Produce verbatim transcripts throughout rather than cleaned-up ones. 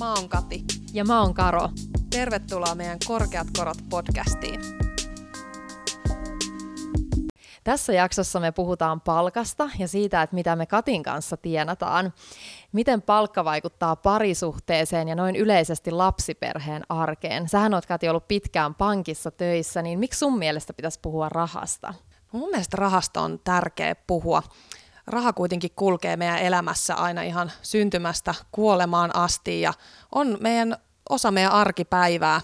Mä oon Kati. Ja mä oon Karo. Tervetuloa meidän Korkeat korot podcastiin. Tässä jaksossa me puhutaan palkasta ja siitä, että mitä me Katin kanssa tienataan. Miten palkka vaikuttaa parisuhteeseen ja noin yleisesti lapsiperheen arkeen. Sähän oot, Kati, ollut pitkään pankissa töissä, niin miksi sun mielestä pitäisi puhua rahasta? Mun mielestä rahasta on tärkeä puhua. Raha kuitenkin kulkee meidän elämässä aina ihan syntymästä kuolemaan asti ja on meidän, osa meidän arkipäivää.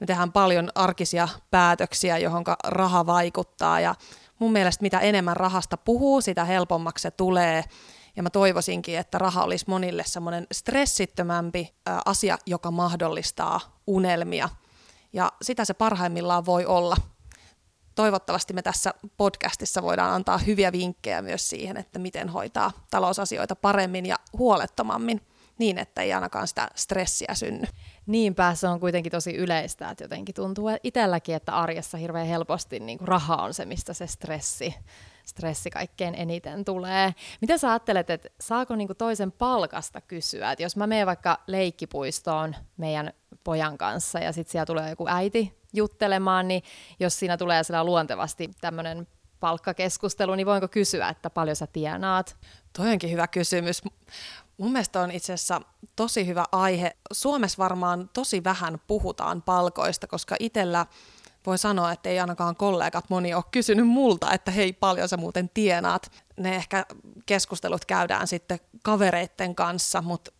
Me tehdään paljon arkisia päätöksiä, johon raha vaikuttaa, ja mun mielestä mitä enemmän rahasta puhuu, sitä helpommaksi se tulee. Ja mä toivoisinkin, että raha olisi monille semmoinen stressittömämpi asia, joka mahdollistaa unelmia. Ja sitä se parhaimmillaan voi olla. Toivottavasti me tässä podcastissa voidaan antaa hyviä vinkkejä myös siihen, että miten hoitaa talousasioita paremmin ja huolettomammin, niin että ei ainakaan sitä stressiä synny. Niinpä, se on kuitenkin tosi yleistä, että jotenkin tuntuu itselläkin, että arjessa hirveän helposti niin kuin raha on se, mistä se stressi, stressi kaikkein eniten tulee. Mitä sä ajattelet, että saako niin kuin toisen palkasta kysyä? Että jos mä menen vaikka leikkipuistoon meidän pojan kanssa ja sitten siellä tulee joku äiti juttelemaan, niin jos siinä tulee siellä luontevasti tämmöinen palkkakeskustelu, niin voinko kysyä, että paljon sä tienaat? Toi onkin hyvä kysymys. Mun mielestä on itse asiassa tosi hyvä aihe. Suomessa varmaan tosi vähän puhutaan palkoista, koska itsellä voi sanoa, että ei ainakaan kollegat moni ole kysynyt multa, että hei, paljon sä muuten tienaat. Ne ehkä keskustelut käydään sitten kavereitten kanssa, mutta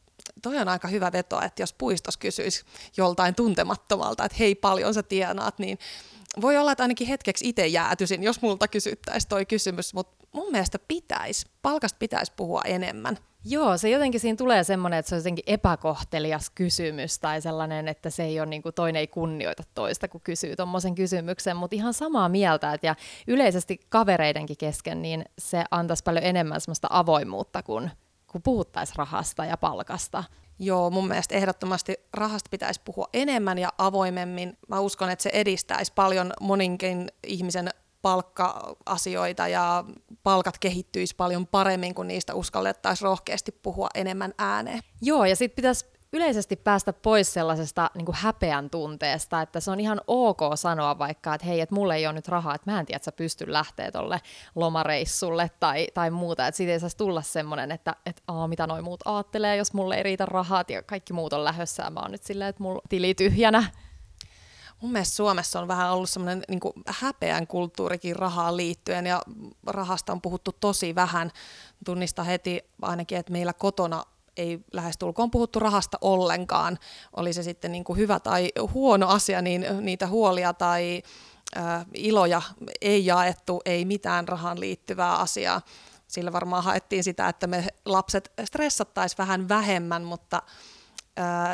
toi on aika hyvä veto, että jos puistossa kysyisi joltain tuntemattomalta, että hei, paljon sä tienaat, niin voi olla, että ainakin hetkeksi itse jäätyisin, jos multa kysyttäisiin toi kysymys, mutta mun mielestä pitäisi, palkasta pitäisi puhua enemmän. Joo, se jotenkin siinä tulee semmoinen, että se on jotenkin epäkohtelias kysymys tai sellainen, että se ei ole niin kuin toinen ei kunnioita toista, kun kysyy tommoisen kysymyksen, mutta ihan samaa mieltä, että ja yleisesti kavereidenkin kesken, niin se antaisi paljon enemmän semmoista avoimuutta, kun, kun puhuttaisiin rahasta ja palkasta. Joo, mun mielestä ehdottomasti rahasta pitäisi puhua enemmän ja avoimemmin. Mä uskon, että se edistäisi paljon moninkin ihmisen palkka-asioita ja palkat kehittyisi paljon paremmin, kun niistä uskallettaisiin rohkeasti puhua enemmän ääneen. Joo, ja sitten pitäisi yleisesti päästä pois sellaisesta niin kuin häpeän tunteesta, että se on ihan ok sanoa vaikka, että hei, että mulla ei ole nyt rahaa, että mä en tiedä, että sä pystyn lähteä tolle lomareissulle tai, tai muuta, että siitä ei saisi tulla semmoinen, että et, aa, mitä noi muut aattelee, jos mulle ei riitä rahat ja kaikki muut on lähdössä ja mä oon nyt silleen, että mulla tili tyhjänä. Mun mielestä Suomessa on vähän ollut semmoinen niin kuin häpeän kulttuurikin rahaan liittyen, ja rahasta on puhuttu tosi vähän. Tunnistan heti ainakin, että meillä kotona ei lähestulkoon puhuttu rahasta ollenkaan. Oli se sitten niin kuin hyvä tai huono asia, niin niitä huolia tai äh, iloja ei jaettu, ei mitään rahaan liittyvää asiaa. Sillä varmaan haettiin sitä, että me lapset stressattaisiin vähän vähemmän, mutta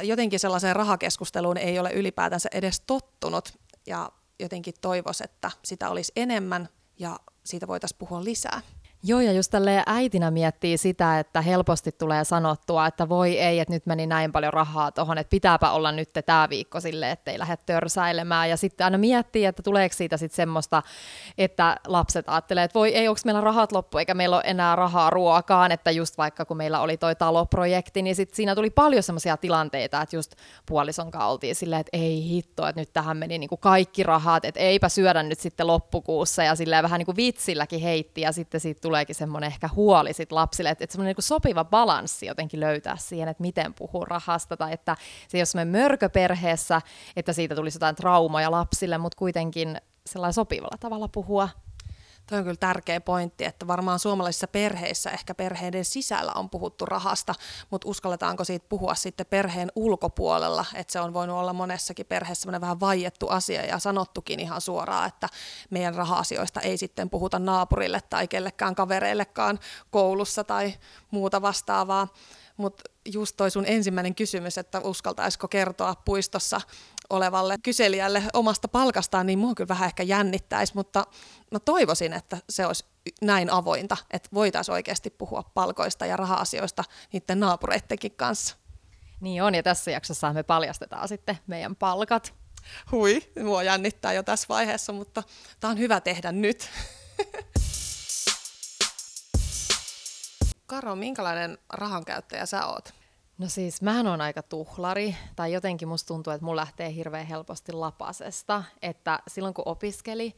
jotenkin sellaiseen rahakeskusteluun ei ole ylipäätänsä edes tottunut, ja jotenkin toivoisi, että sitä olisi enemmän ja siitä voitaisiin puhua lisää. Joo, ja just tälleen äitinä miettii sitä, että helposti tulee sanottua, että voi ei, että nyt meni näin paljon rahaa tuohon, että pitääpä olla nyt tämä viikko silleen, ettei lähde törsäilemään. Ja sitten aina miettii, että tuleeko siitä sitten semmoista, että lapset ajattelee, että voi ei, onko meillä rahat loppu, eikä meillä ole enää rahaa ruokaan. Että just vaikka kun meillä oli toi taloprojekti, niin sitten siinä tuli paljon semmoisia tilanteita, että just puolisonkaan oltiin silleen, että ei hitto, että nyt tähän meni niinku kaikki rahat, että eipä syödä nyt sitten loppukuussa, ja silleen vähän niinku vitsilläkin heitti, ja sitten siitä tuli tuleekin semmoinen ehkä huoli sit lapsille, että, että semmoinen niin kuin sopiva balanssi jotenkin löytää siihen, että miten puhuu rahasta, tai että se ei ole semmoinen mörkö perheessä, että siitä tulisi jotain traumoja lapsille, mutta kuitenkin sellainen sopivalla tavalla puhua. Tuo on kyllä tärkeä pointti, että varmaan suomalaisissa perheissä ehkä perheiden sisällä on puhuttu rahasta, mutta uskalletaanko siitä puhua sitten perheen ulkopuolella, että se on voinut olla monessakin perheessä semmoinen vähän vaiettu asia ja sanottukin ihan suoraan, että meidän raha-asioista ei sitten puhuta naapurille tai kellekään kavereillekaan koulussa tai muuta vastaavaa, mutta just toi sun ensimmäinen kysymys, että uskaltaisiko kertoa puistossa olevalle kyselijälle omasta palkastaan, niin mua kyllä vähän ehkä jännittäisi, mutta mä toivoisin, että se olisi näin avointa, että voitaisiin oikeasti puhua palkoista ja raha-asioista niiden naapureittenkin kanssa. Niin on, ja tässä jaksossa me paljastetaan sitten meidän palkat. Hui, mua jännittää jo tässä vaiheessa, mutta tää on hyvä tehdä nyt. Karo, minkälainen rahankäyttäjä sä oot? No siis, mähän on aika tuhlari, tai jotenkin musta tuntuu, että mun lähtee hirveän helposti lapasesta, että silloin kun opiskeli,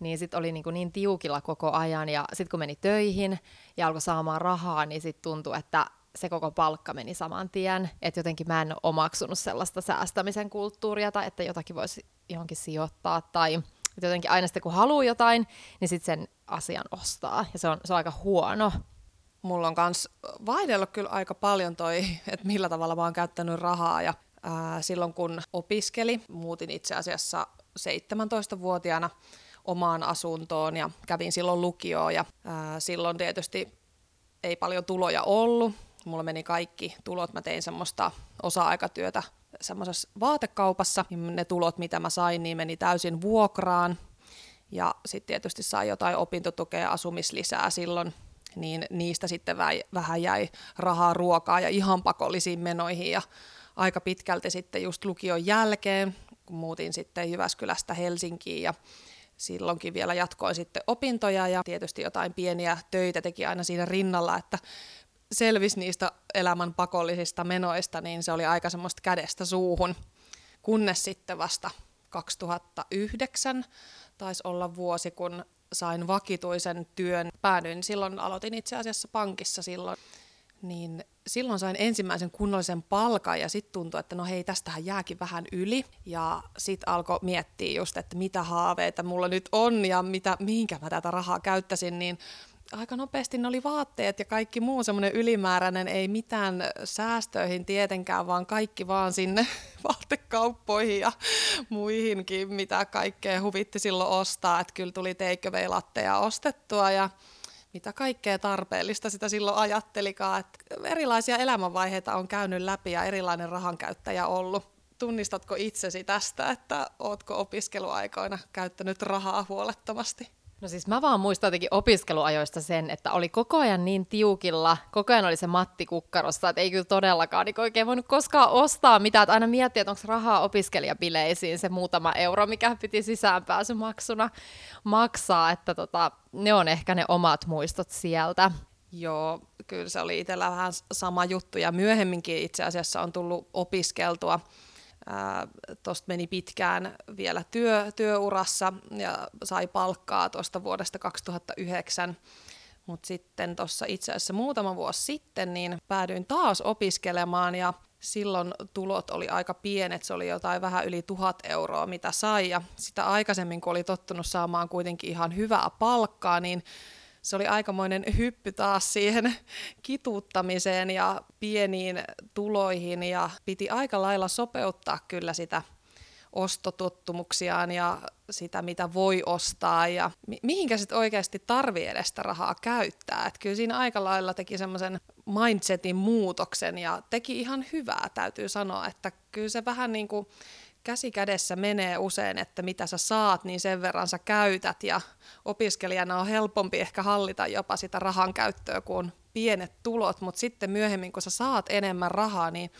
niin sit oli niin, niin tiukilla koko ajan, ja sit kun meni töihin ja alkoi saamaan rahaa, niin sit tuntui, että se koko palkka meni saman tien, että jotenkin mä en ole omaksunut sellaista säästämisen kulttuuria, tai että jotakin voisi johonkin sijoittaa, tai jotenkin aina sitten kun haluaa jotain, niin sit sen asian ostaa, ja se on, se on aika huono. Mulla on kans vaihdellut kyllä aika paljon toi, että millä tavalla mä oon käyttänyt rahaa. Ja, ää, silloin kun opiskeli, muutin itse asiassa seitsemäntoistavuotiaana omaan asuntoon ja kävin silloin lukioon. Ja, ää, silloin tietysti ei paljon tuloja ollut. Mulla meni kaikki tulot. Mä tein semmoista osa-aikatyötä semmoisessa vaatekaupassa. Ne tulot, mitä mä sain, niin meni täysin vuokraan. Ja sitten tietysti sai jotain opintotukea, asumislisää silloin. Niin niistä sitten vähän jäi rahaa, ruokaa ja ihan pakollisiin menoihin. Ja aika pitkälti sitten just lukion jälkeen, kun muutin sitten Jyväskylästä Helsinkiin ja silloinkin vielä jatkoin sitten opintoja ja tietysti jotain pieniä töitä teki aina siinä rinnalla, että selvisi niistä elämän pakollisista menoista, niin se oli aika semmoista kädestä suuhun, kunnes sitten vasta kaksituhattayhdeksän taisi olla vuosi, kun sain vakituisen työn. Päädyin silloin, aloitin itse asiassa pankissa silloin, niin silloin sain ensimmäisen kunnollisen palkan ja sitten tuntui, että no hei, tästähän jääkin vähän yli. Ja sitten alkoi miettiä just, että mitä haaveita mulla nyt on ja mitä, mihinkä mä tätä rahaa käyttäisin, niin aika nopeasti ne oli vaatteet ja kaikki muu semmoinen ylimääräinen, ei mitään säästöihin tietenkään, vaan kaikki vaan sinne vaatekauppoihin ja muihinkin, mitä kaikkea huvitti silloin ostaa. Että kyllä tuli take away latteja ostettua ja mitä kaikkea tarpeellista sitä silloin ajattelikaan. Että erilaisia elämänvaiheita on käynyt läpi ja erilainen rahankäyttäjä ollut. Tunnistatko itsesi tästä, että ootko opiskeluaikoina käyttänyt rahaa huolettomasti? No siis mä vaan muistan jotenkin opiskeluajoista sen, että oli koko ajan niin tiukilla, koko ajan oli se Matti kukkarossa, että ei kyllä todellakaan niin oikein voinut koskaan ostaa mitään, että aina miettii, että onko rahaa opiskelijabileisiin se muutama euro, mikä piti sisäänpääsymaksuna maksaa, että tota, ne on ehkä ne omat muistot sieltä. Joo, kyllä se oli itsellä vähän sama juttu ja myöhemminkin itse asiassa on tullut opiskeltua. Tuosta meni pitkään vielä työ, työurassa ja sai palkkaa tuosta vuodesta kaksituhattayhdeksän, mutta sitten tuossa itse asiassa muutama vuosi sitten niin päädyin taas opiskelemaan ja silloin tulot oli aika pienet, se oli jotain vähän yli tuhat euroa mitä sai ja sitä aikaisemmin kun oli tottunut saamaan kuitenkin ihan hyvää palkkaa, niin se oli aikamoinen hyppy taas siihen kituuttamiseen ja pieniin tuloihin ja piti aika lailla sopeuttaa kyllä sitä ostotottumuksiaan ja sitä, mitä voi ostaa ja mi- mihinkä sitten oikeasti tarvii edes sitä rahaa käyttää. Et kyllä siinä aika lailla teki semmoisen mindsetin muutoksen ja teki ihan hyvää, täytyy sanoa, että kyllä se vähän niin kuin käsi kädessä menee usein, että mitä sä saat, niin sen verran sä käytät ja opiskelijana on helpompi ehkä hallita jopa sitä rahan käyttöä, kun on pienet tulot, mutta sitten myöhemmin, kun sä saat enemmän rahaa, niin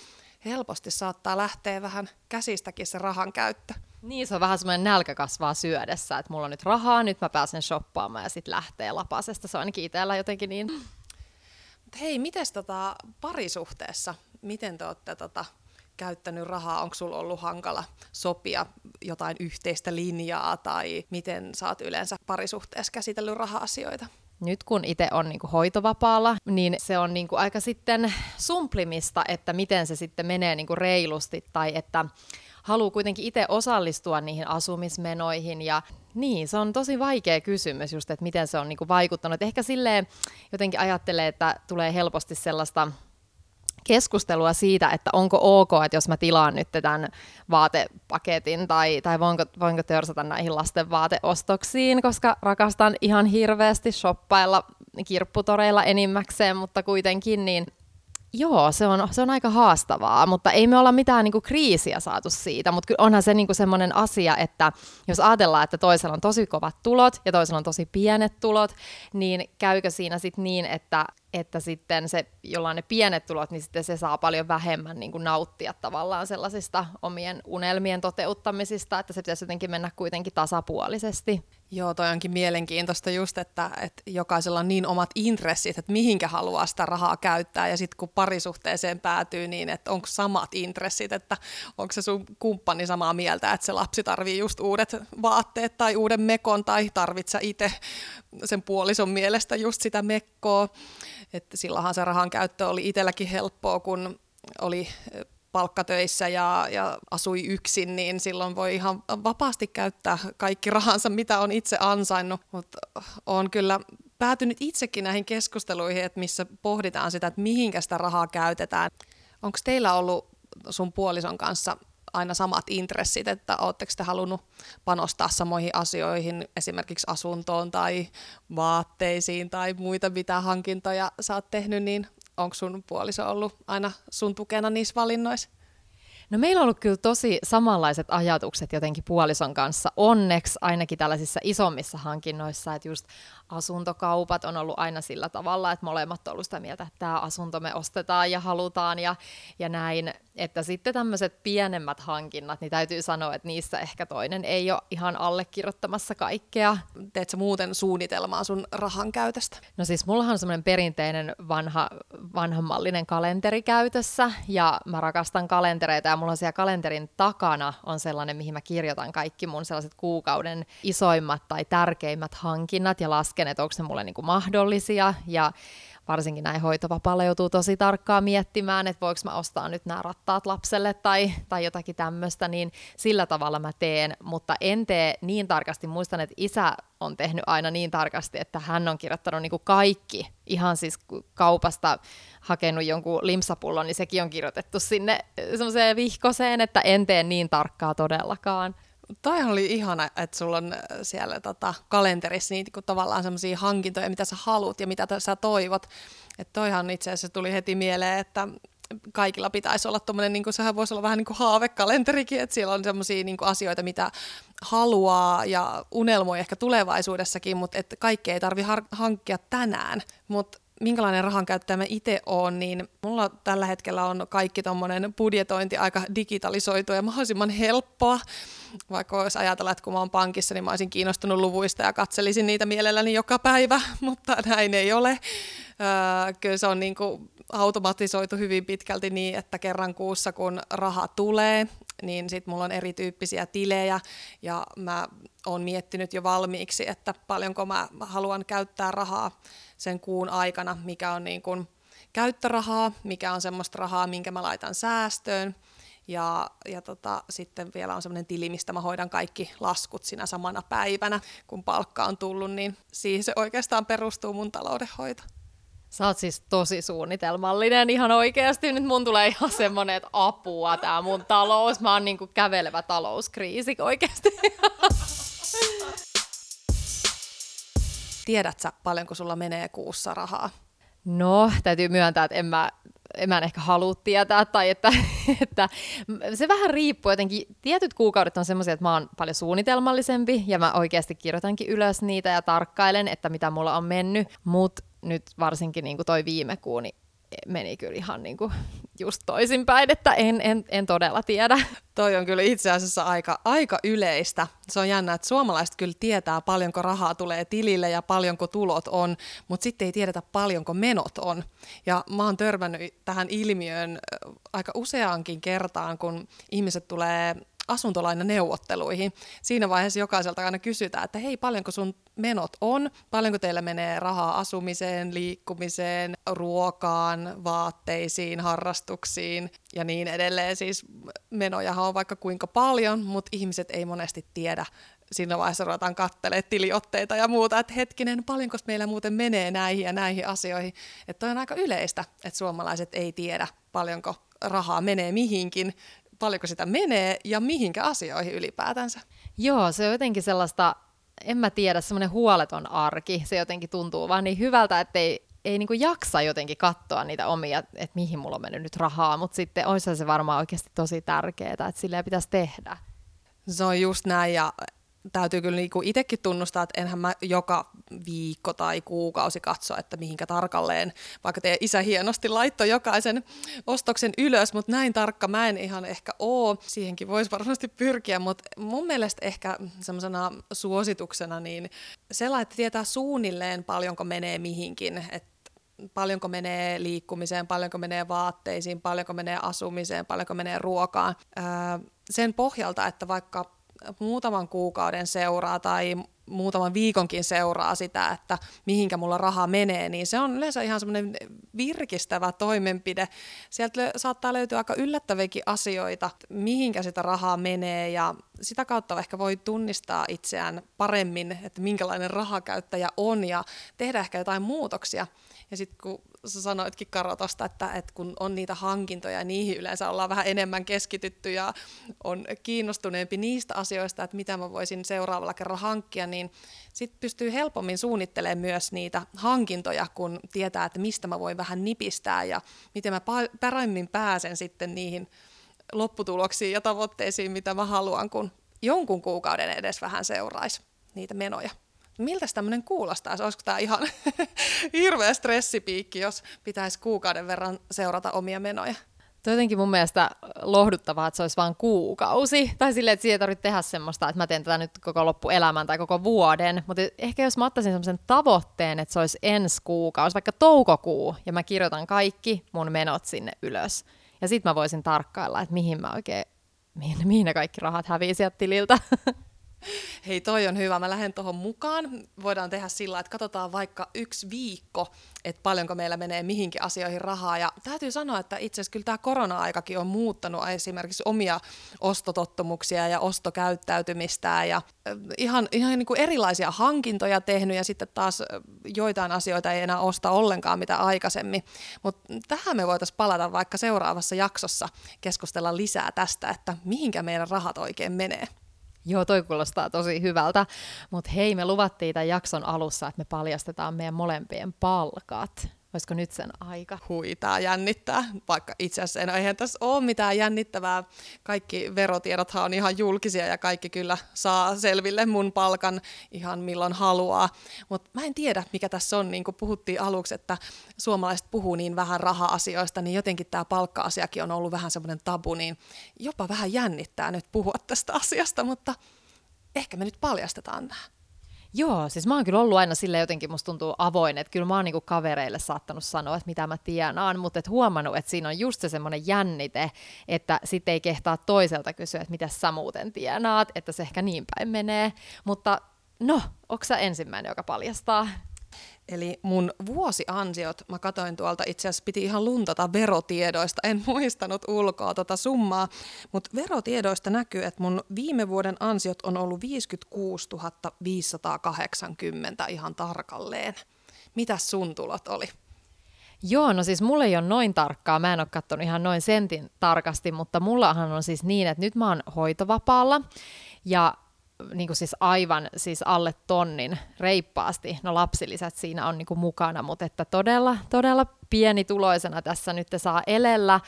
helposti saattaa lähteä vähän käsistäkin se rahan käyttö. Niin, se on vähän semmoinen nälkä kasvaa syödessä, että mulla on nyt rahaa, nyt mä pääsen shoppaamaan ja sitten lähtee lapasesta, se on ainakin itsellä jotenkin niin. Mut hei, mites tota parisuhteessa, miten te ootte tota käyttänyt rahaa, onko sulla ollut hankala sopia jotain yhteistä linjaa tai miten sä oot yleensä parisuhteessa käsitellyt raha-asioita? Nyt kun itse on niinku hoitovapaalla, niin se on niinku aika sitten sumplimista, että miten se sitten menee niinku reilusti tai että haluaa kuitenkin itse osallistua niihin asumismenoihin ja niin, se on tosi vaikea kysymys just, että miten se on niinku vaikuttanut. Et ehkä silleen jotenkin ajattelee, että tulee helposti sellaista keskustelua siitä, että onko ok, että jos mä tilaan nyt tämän vaatepaketin tai, tai voinko, voinko törsätä näihin lasten vaateostoksiin, koska rakastan ihan hirveästi shoppailla kirpputoreilla enimmäkseen, mutta kuitenkin niin joo, se on, se on aika haastavaa, mutta ei me olla mitään niinku kriisiä saatu siitä, mutta kyllä onhan se niinku semmoinen asia, että jos ajatellaan, että toisella on tosi kovat tulot ja toisella on tosi pienet tulot, niin käykö siinä sitten niin, että että sitten se, jolla ne pienet tulot, niin sitten se saa paljon vähemmän niin kuin nauttia tavallaan sellaisista omien unelmien toteuttamisista, että se pitäisi jotenkin mennä kuitenkin tasapuolisesti. Joo, toi onkin mielenkiintoista just, että, että jokaisella on niin omat intressit, että mihinkä haluaa sitä rahaa käyttää, ja sitten kun parisuhteeseen päätyy, niin että onko samat intressit, että onko se sun kumppani samaa mieltä, että se lapsi tarvii just uudet vaatteet tai uuden mekon, tai tarvitse itse sen puolison mielestä just sitä mekkoa. Että silloinhan se rahan käyttö oli itselläkin helppoa, kun oli palkkatöissä ja, ja asui yksin, niin silloin voi ihan vapaasti käyttää kaikki rahansa, mitä on itse ansainnut. Mutta olen kyllä päätynyt itsekin näihin keskusteluihin, että missä pohditaan sitä, että mihinkä sitä rahaa käytetään. Onko teillä ollut sun puolison kanssa aina samat intressit, että oletteko te halunnut panostaa samoihin asioihin, esimerkiksi asuntoon tai vaatteisiin tai muita mitä hankintoja sä oot tehnyt, niin onko sun puoliso ollut aina sun tukena niissä valinnoissa? No meillä on ollut kyllä tosi samanlaiset ajatukset jotenkin puolison kanssa, onneksi ainakin tällaisissa isommissa hankinnoissa, että just asuntokaupat on ollut aina sillä tavalla, että molemmat on ollut sitä mieltä, että tämä asunto me ostetaan ja halutaan ja, ja näin, että sitten tämmöiset pienemmät hankinnat, niin täytyy sanoa, että niissä ehkä toinen ei ole ihan allekirjoittamassa kaikkea. Teetkö muuten suunnitelmaa sun rahan käytöstä? No siis mullahan on semmoinen perinteinen vanha, vanhanmallinen kalenteri käytössä ja mä rakastan kalentereita ja mulla siellä kalenterin takana on sellainen, mihin mä kirjoitan kaikki mun sellaiset kuukauden isoimmat tai tärkeimmät hankinnat ja lasken, että onko ne mulle niin kuin mahdollisia ja varsinkin näin hoitovapaalla joutuu tosi tarkkaan miettimään, että voiko mä ostaa nyt nämä rattaat lapselle tai, tai jotakin tämmöistä, niin sillä tavalla mä teen, mutta en tee niin tarkasti. Muistan, että isä on tehnyt aina niin tarkasti, että hän on kirjoittanut niin kuin kaikki, ihan siis kaupasta hakenut jonkun limsapullon, niin sekin on kirjoitettu sinne semmoiseen vihkoseen, että en tee niin tarkkaa todellakaan. Toi oli ihana, että sulla on siellä tota, kalenterissa niitä, kun tavallaan sellaisia hankintoja, mitä sä haluat ja mitä t- sä toivot. Että toihan itse asiassa tuli heti mieleen, että kaikilla pitäisi olla tommoinen, niin kuin, sehän voisi olla vähän niin kuin haavekalenterikin, että siellä on sellaisia niin kuin asioita, mitä haluaa ja unelmoi ehkä tulevaisuudessakin, mutta että kaikkea ei tarvitse har- hankkia tänään, mutta minkälainen rahankäyttäjä mä itse oon, niin mulla tällä hetkellä on kaikki tommonen budjetointi aika digitalisoitu ja mahdollisimman helppoa. Vaikka jos ajatellaan, että kun mä oon pankissa, niin mä olisin kiinnostunut luvuista ja katselisin niitä mielelläni joka päivä, mutta näin ei ole. Öö, kyllä se on niin kuin automatisoitu hyvin pitkälti niin, että kerran kuussa kun raha tulee, niin sit mulla on erityyppisiä tilejä ja mä oon miettinyt jo valmiiksi, että paljonko mä haluan käyttää rahaa sen kuun aikana, mikä on niin kuin käyttörahaa, mikä on semmoista rahaa, minkä mä laitan säästöön. Ja, ja tota, sitten vielä on semmoinen tili, mistä mä hoidan kaikki laskut siinä samana päivänä, kun palkka on tullut, niin siihen se oikeastaan perustuu mun taloudenhoito. Sä oot siis tosi suunnitelmallinen ihan oikeasti. Nyt mun tulee ihan semmoinen, että apua tää mun talous. Mä oon niinku kävelevä talouskriisi oikeasti. Tiedät sä paljonko sulla menee kuussa rahaa? No, täytyy myöntää, että en mä, en mä ehkä halua tietää, tai että, että se vähän riippuu jotenkin. Tietyt kuukaudet on semmoisia, että mä oon paljon suunnitelmallisempi, ja mä oikeasti kirjoitankin ylös niitä ja tarkkailen, että mitä mulla on mennyt, mut nyt varsinkin niin kuin toi viime kuu, niin meni kyllä ihan niin kuin just toisinpäin, että en, en, en todella tiedä. Toi on kyllä itse asiassa aika, aika yleistä. Se on jännä, että suomalaiset kyllä tietää paljonko rahaa tulee tilille ja paljonko tulot on, mutta sitten ei tiedetä paljonko menot on. Ja mä oon törmännyt tähän ilmiöön aika useaankin kertaan, kun ihmiset tulee asuntolainaneuvotteluihin. Siinä vaiheessa jokaiselta aina kysytään, että hei, paljonko sun menot on, paljonko teillä menee rahaa asumiseen, liikkumiseen, ruokaan, vaatteisiin, harrastuksiin ja niin edelleen. Siis menojahan on vaikka kuinka paljon, mutta ihmiset ei monesti tiedä. Siinä vaiheessa ruvetaan katselemaan tiliotteita ja muuta, että hetkinen, paljonko meillä muuten menee näihin ja näihin asioihin. Että toi on aika yleistä, että suomalaiset ei tiedä, paljonko rahaa menee mihinkin, paljonko sitä menee ja mihinkä asioihin ylipäätänsä. Joo, se on jotenkin sellaista, en mä tiedä, semmoinen huoleton arki. Se jotenkin tuntuu vaan niin hyvältä, että ei, ei niinku jaksa jotenkin katsoa niitä omia, että mihin mulla on mennyt nyt rahaa, mutta sitten olisi se varmaan oikeasti tosi tärkeää, että silleen pitäisi tehdä. Se on just näin ja täytyy kyllä niinku itsekin tunnustaa, että enhän mä joka viikko tai kuukausi katso, että mihinkä tarkalleen, vaikka teidän isä hienosti laittoi jokaisen ostoksen ylös, mutta näin tarkka mä en ihan ehkä ole. Siihenkin voisi varmasti pyrkiä, mutta mun mielestä ehkä semmoisena suosituksena niin sellainen, että tietää suunnilleen paljonko menee mihinkin, että paljonko menee liikkumiseen, paljonko menee vaatteisiin, paljonko menee asumiseen, paljonko menee ruokaan. Öö, sen pohjalta, että vaikka muutaman kuukauden seuraa tai muutaman viikonkin seuraa sitä, että mihinkä mulla raha menee, niin se on yleensä ihan semmoinen virkistävä toimenpide. Sieltä saattaa löytyä aika yllättäviäkin asioita, mihinkä sitä rahaa menee, ja sitä kautta ehkä voi tunnistaa itseään paremmin, että minkälainen rahakäyttäjä on, ja tehdä ehkä jotain muutoksia. Ja sitten kun sä sanoitkin Karotosta, että, että kun on niitä hankintoja, niihin yleensä ollaan vähän enemmän keskitytty ja on kiinnostuneempi niistä asioista, että mitä mä voisin seuraavalla kerralla hankkia, niin sitten pystyy helpommin suunnittelemaan myös niitä hankintoja, kun tietää, että mistä mä voin vähän nipistää ja miten mä paremmin pääsen sitten niihin lopputuloksiin ja tavoitteisiin, mitä mä haluan, kun jonkun kuukauden edes vähän seuraisi niitä menoja. Miltäs tämmöinen kuulostaisi? Olisiko tämä ihan hirveä stressipiikki, jos pitäisi kuukauden verran seurata omia menoja? Tuo jotenkin mun mielestä lohduttavaa, että se olisi vain kuukausi. Tai silleen, että siihen ei tarvitse tehdä semmoista, että mä teen tätä nyt koko loppuelämän tai koko vuoden. Mutta ehkä jos mä ottaisin semmoisen tavoitteen, että se olisi ensi kuukausi, vaikka toukokuu, ja mä kirjoitan kaikki mun menot sinne ylös. Ja sit mä voisin tarkkailla, että mihin mä oikein, mihin, mihin ne kaikki rahat hävii sieltä tililtä. Hei, toi on hyvä. Mä lähden tuohon mukaan. Voidaan tehdä sillä, että katsotaan vaikka yksi viikko, että paljonko meillä menee mihinkin asioihin rahaa. Ja täytyy sanoa, että itse asiassa kyllä tämä korona-aikakin on muuttanut esimerkiksi omia ostotottumuksia ja ostokäyttäytymistä ja ihan, ihan niin kuin erilaisia hankintoja tehnyt, ja sitten taas joitain asioita ei enää osta ollenkaan mitä aikaisemmin. Mutta tähän me voitaisiin palata vaikka seuraavassa jaksossa, keskustella lisää tästä, että mihinkä meidän rahat oikein menee. Joo, toi kuulostaa tosi hyvältä, mutta hei, me luvattiin tämän jakson alussa, että me paljastetaan meidän molempien palkat. Olisiko nyt sen aika? Huitaa jännittää, vaikka itse asiassa en, eihän tässä ole mitään jännittävää. Kaikki verotiedothan on ihan julkisia ja kaikki kyllä saa selville mun palkan ihan milloin haluaa. Mutta mä en tiedä, mikä tässä on, niin kuin puhuttiin aluksi, että suomalaiset puhuu niin vähän raha-asioista, niin jotenkin tämä palkka-asiakin on ollut vähän semmoinen tabu, niin jopa vähän jännittää nyt puhua tästä asiasta, mutta ehkä me nyt paljastetaan nämä. Joo, siis mä oon kyllä ollut aina silleen jotenkin, musta tuntuu avoin, että kyllä mä oon niinku kavereille saattanut sanoa, että mitä mä tienaan, mutta et huomannut, että siinä on just se semmoinen jännite, että sit ei kehtaa toiselta kysyä, että mitä sä muuten tienaat, että se ehkä niin päin menee, mutta no, onko sä ensimmäinen, joka paljastaa? Eli mun vuosiansiot, mä katsoin tuolta, itse asiassa piti ihan luntata verotiedoista, en muistanut ulkoa tota summaa, mutta verotiedoista näkyy, että mun viime vuoden ansiot on ollut viisikymmentäkuusituhatta viisisataakahdeksankymmentä ihan tarkalleen. Mitäs sun tulot oli? Joo, no siis mulla ei ole noin tarkkaa, mä en ole katsonut ihan noin sentin tarkasti, mutta mullahan on siis niin, että nyt mä oon hoitovapaalla ja niin kuin siis aivan siis alle tonnin reippaasti, no lapsilisät siinä on niin kuin mukana, mutta että todella, todella pienituloisena tässä nyt saa elellä.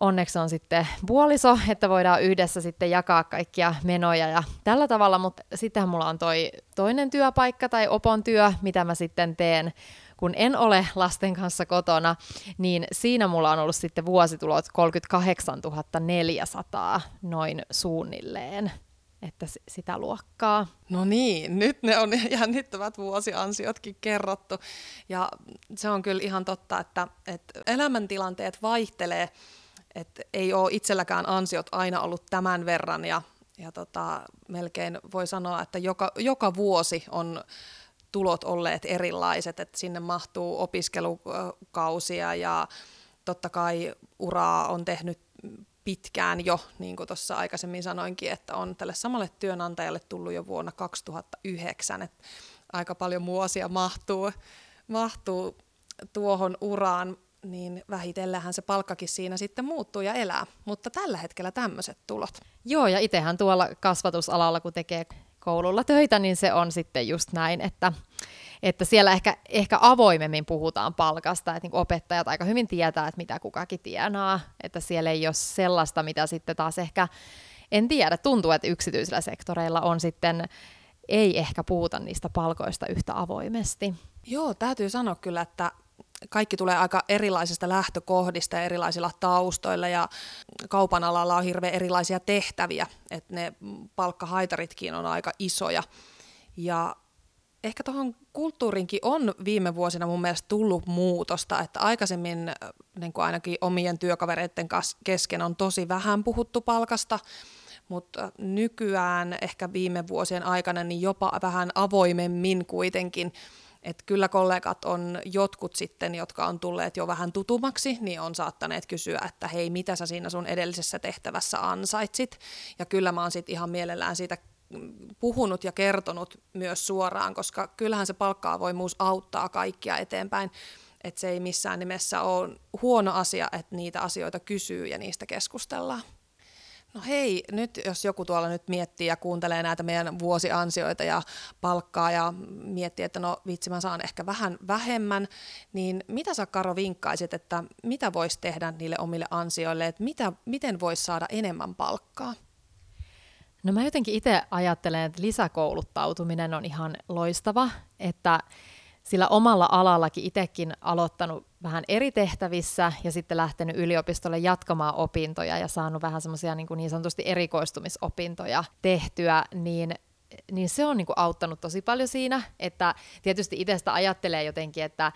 Onneksi on sitten puoliso, että voidaan yhdessä sitten jakaa kaikkia menoja ja tällä tavalla, mutta sittenhän mulla on toi toinen työpaikka tai opon työ, mitä mä sitten teen, kun en ole lasten kanssa kotona, niin siinä mulla on ollut sitten vuositulot kolmekymmentäkahdeksantuhatta neljäsataa noin suunnilleen. Että sitä luokkaa. No niin, nyt ne on jännittävät vuosiansiotkin kerrottu. Ja se on kyllä ihan totta, että, että elämäntilanteet vaihtelee, että ei ole itselläkään ansiot aina ollut tämän verran. Ja, ja tota, melkein voi sanoa, että joka, joka vuosi on tulot olleet erilaiset, että sinne mahtuu opiskelukausia ja totta kai uraa on tehnyt pitkään jo, niin kuin tuossa aikaisemmin sanoinkin, että on tälle samalle työnantajalle tullut jo vuonna kaksituhattayhdeksän, että aika paljon vuosia mahtuu, mahtuu tuohon uraan, niin vähitellähän se palkkakin siinä sitten muuttuu ja elää, mutta tällä hetkellä tämmöiset tulot. Joo, ja itsehän tuolla kasvatusalalla, kun tekee koululla töitä, niin se on sitten just näin, että Että siellä ehkä, ehkä avoimemmin puhutaan palkasta, että niin kuin opettajat aika hyvin tietää, että mitä kukakin tienaa, että siellä ei ole sellaista, mitä sitten taas ehkä en tiedä, tuntuu, että yksityisillä sektoreilla on sitten, ei ehkä puhuta niistä palkoista yhtä avoimesti. Joo, täytyy sanoa kyllä, että kaikki tulee aika erilaisista lähtökohdista ja erilaisilla taustoilla, ja kaupan alalla on hirveän erilaisia tehtäviä, että ne palkkahaitaritkin on aika isoja. Ja ehkä tuohon kulttuurinkin on viime vuosina mun mielestä tullut muutosta, että aikaisemmin niin kuin ainakin omien työkavereiden kesken on tosi vähän puhuttu palkasta, mutta nykyään ehkä viime vuosien aikana niin jopa vähän avoimemmin kuitenkin. Että kyllä kollegat on jotkut sitten, jotka on tulleet jo vähän tutumaksi, niin on saattaneet kysyä, että hei, mitä sä siinä sun edellisessä tehtävässä ansaitsit. Ja kyllä mä oon sit ihan mielellään siitä puhunut ja kertonut myös suoraan, koska kyllähän se palkka-avoimuus auttaa kaikkia eteenpäin. Että se ei missään nimessä ole huono asia, että niitä asioita kysyy ja niistä keskustellaan. No hei, nyt jos joku tuolla nyt miettii ja kuuntelee näitä meidän vuosiansioita ja palkkaa ja miettii, että no vitsi mä saan ehkä vähän vähemmän, niin mitä sä Karo vinkkaisit, että mitä voisi tehdä niille omille ansioille, että mitä, miten voisi saada enemmän palkkaa? No mä jotenkin itse ajattelen, että lisäkouluttautuminen on ihan loistava, että sillä omalla alallakin itsekin aloittanut vähän eri tehtävissä ja sitten lähtenyt yliopistolle jatkamaan opintoja ja saanut vähän semmoisia niin, niin sanotusti erikoistumisopintoja tehtyä, niin, niin se on niin kuin auttanut tosi paljon siinä, että tietysti itsestä ajattelee jotenkin, että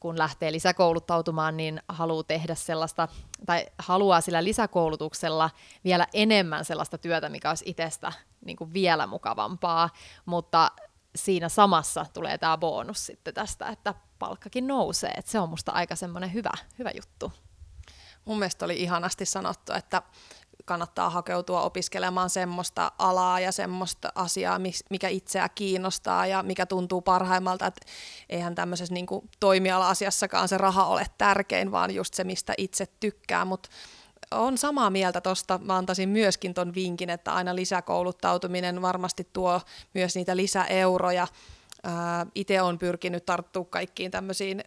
kun lähtee lisäkouluttautumaan, niin haluaa tehdä sellaista, tai haluaa sillä lisäkoulutuksella vielä enemmän sellaista työtä, mikä olisi itsestä niin kuin vielä mukavampaa, mutta siinä samassa tulee tämä bonus sitten tästä, että palkkakin nousee. Et se on musta aika semmoinen hyvä, hyvä juttu. Mun mielestä oli ihanasti sanottu, että kannattaa hakeutua opiskelemaan semmoista alaa ja semmoista asiaa, mikä itseä kiinnostaa ja mikä tuntuu parhaimmalta. Et eihän tämmöisessä niin kuin toimiala-asiassakaan se raha ole tärkein, vaan just se, mistä itse tykkää. Mut on samaa mieltä tuosta. Mä antaisin myöskin ton vinkin, että aina lisäkouluttautuminen varmasti tuo myös niitä lisäeuroja. Itse olen pyrkinyt tarttua kaikkiin tämmöisiin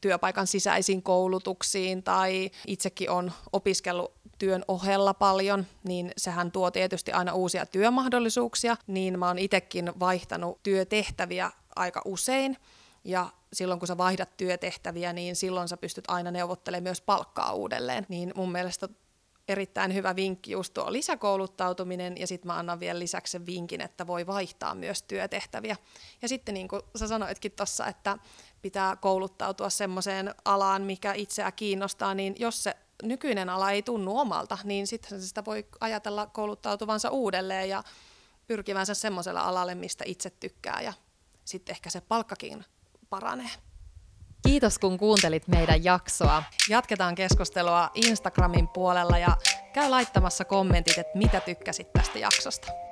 työpaikan sisäisiin koulutuksiin tai itsekin olen opiskellut työn ohella paljon, niin sehän tuo tietysti aina uusia työmahdollisuuksia. Niin mä oon itsekin vaihtanut työtehtäviä aika usein ja silloin kun sä vaihdat työtehtäviä, niin silloin sä pystyt aina neuvottelemaan myös palkkaa uudelleen. Niin mun mielestä erittäin hyvä vinkki just tuo lisäkouluttautuminen, ja sitten mä annan vielä lisäksi sen vinkin, että voi vaihtaa myös työtehtäviä. Ja sitten niin kuin sä sanoitkin tuossa, että pitää kouluttautua semmoiseen alaan, mikä itseä kiinnostaa, niin jos se nykyinen ala ei tunnu omalta, niin sitten sitä voi ajatella kouluttautuvansa uudelleen ja pyrkivänsä semmoisella alalle, mistä itse tykkää, ja sitten ehkä se palkkakin paranee. Kiitos kun kuuntelit meidän jaksoa. Jatketaan keskustelua Instagramin puolella ja käy laittamassa kommentit, että mitä tykkäsit tästä jaksosta.